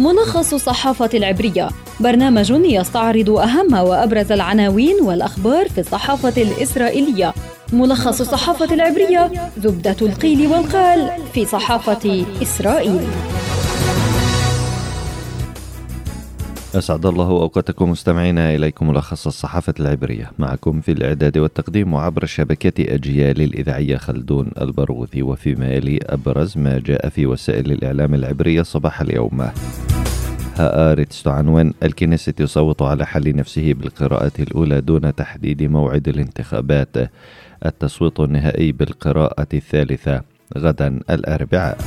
ملخص الصحافة العبرية، برنامج يستعرض أهم وأبرز العناوين والأخبار في الصحافة الإسرائيلية. ملخص الصحافة العبرية، زبدة القيل والقال في صحافة إسرائيل. أسعد الله أوقاتكم مستمعينا، إليكم ملخص الصحافة العبرية، معكم في الإعداد والتقديم وعبر شبكة أجيال الإذاعية خلدون البرغوثي، وفيما يلي أبرز ما جاء في وسائل الإعلام العبرية صباح اليوم. هآرتس تعنون الكنيست يصوت على حل نفسه بالقراءة الأولى دون تحديد موعد الانتخابات، التصويت النهائي بالقراءة الثالثة غدا الأربعاء.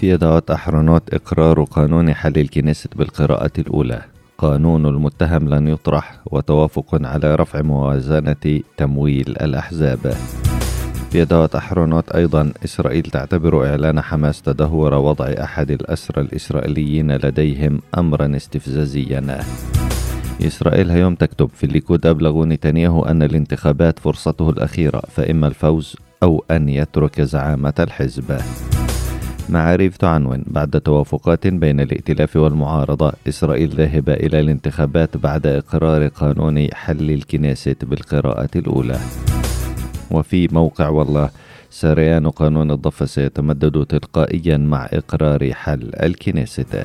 في يديعوت أحرونوت إقرار قانون حل الكنيست بالقراءة الأولى، قانون المتهم لن يطرح، وتوافق على رفع موازنة تمويل الأحزاب. في يديعوت أحرونوت أيضا إسرائيل تعتبر إعلان حماس تدهور وضع أحد الأسرى الإسرائيليين لديهم أمرا استفزازيا. إسرائيل هيوم تكتب في الليكود، أبلغ نتنياهو أن الانتخابات فرصته الأخيرة، فإما الفوز أو أن يترك زعامة الحزب. معاريف تعنون بعد توافقات بين الائتلاف والمعارضة، إسرائيل ذاهبة إلى الانتخابات بعد إقرار قانون حل الكنيست بالقراءة الأولى. وفي موقع والله، سريان قانون الضفة سيتمدد تلقائيا مع إقرار حل الكنيست.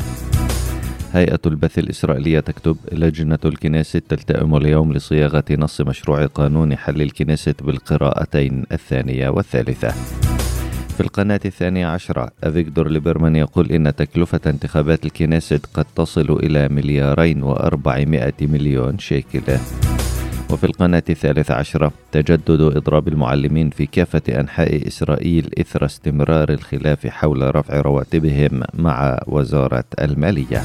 هيئة البث الإسرائيلية تكتب، لجنة الكنيست تلتئم اليوم لصياغة نص مشروع قانون حل الكنيست بالقراءتين الثانية والثالثة. في القناة 12، أفيغدور ليبرمان يقول إن تكلفة انتخابات الكنيست قد تصل إلى 2,400,000,000 شيكل. وفي القناة 13، تجدد إضراب المعلمين في كافة أنحاء إسرائيل إثر استمرار الخلاف حول رفع رواتبهم مع وزارة المالية.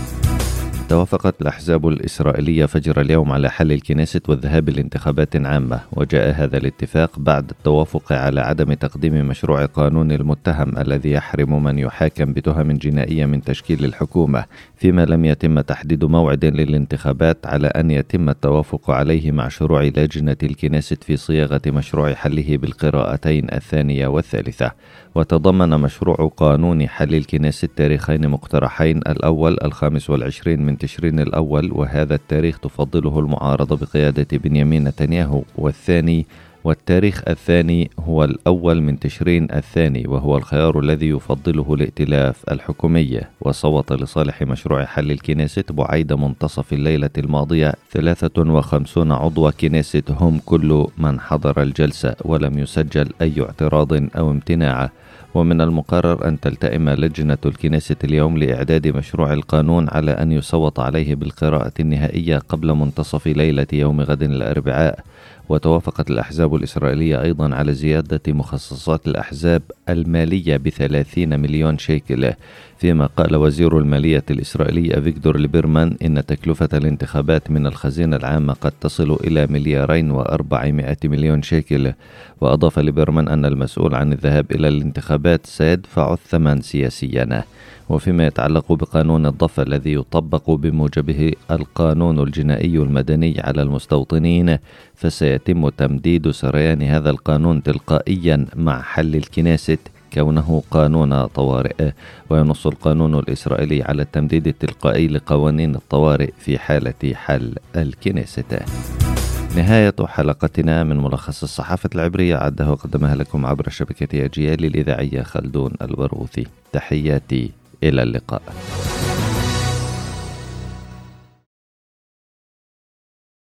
توافقت الأحزاب الإسرائيلية فجر اليوم على حل الكنيست والذهاب لانتخابات عامة، وجاء هذا الاتفاق بعد التوافق على عدم تقديم مشروع قانون المتهم الذي يحرم من يحاكم بتهم جنائية من تشكيل الحكومة، فيما لم يتم تحديد موعد للانتخابات على أن يتم التوافق عليه مع شروع لجنة الكنيست في صياغة مشروع حله بالقراءتين الثانية والثالثة. وتضمن مشروع قانون حل الكنيست تاريخين مقترحين، الأول 25 من تشرين الأول، وهذا التاريخ تفضله المعارضة بقيادة بنيامين نتنياهو، والثاني والتاريخ الثاني هو 1 من تشرين الثاني، وهو الخيار الذي يفضله الائتلاف الحكومية. وصوت لصالح مشروع حل الكنيست بعيد منتصف الليلة الماضية 53 عضو كنيست، هم كل من حضر الجلسة، ولم يسجل أي اعتراض أو امتناع. ومن المقرر أن تلتئم لجنة الكنيست اليوم لإعداد مشروع القانون على أن يصوت عليه بالقراءة النهائية قبل منتصف ليلة يوم غد الأربعاء. وتوافقت الأحزاب الإسرائيلية أيضا على زيادة مخصصات الأحزاب المالية 30 مليون شيكل، فيما قال وزير المالية الإسرائيلي أفيغدور ليبرمان إن تكلفة الانتخابات من الخزينة العامة قد تصل إلى 2,400,000,000 شيكل. وأضاف ليبرمان أن المسؤول عن الذهاب إلى الانتخابات سيدفع الثمن سياسيا. وفيما يتعلق بقانون الضفة الذي يطبق بموجبه القانون الجنائي المدني على المستوطنين، فسيتم تمديد سريان هذا القانون تلقائيا مع حل الكنيست كونه قانون طوارئ. وينص القانون الإسرائيلي على التمديد التلقائي لقوانين الطوارئ في حالة حل الكنيست. نهاية حلقتنا من ملخص الصحافة العبرية، عدها وقدمها لكم عبر شبكة أجيال الإذاعية خلدون البرغوثي. تحياتي، إلى اللقاء.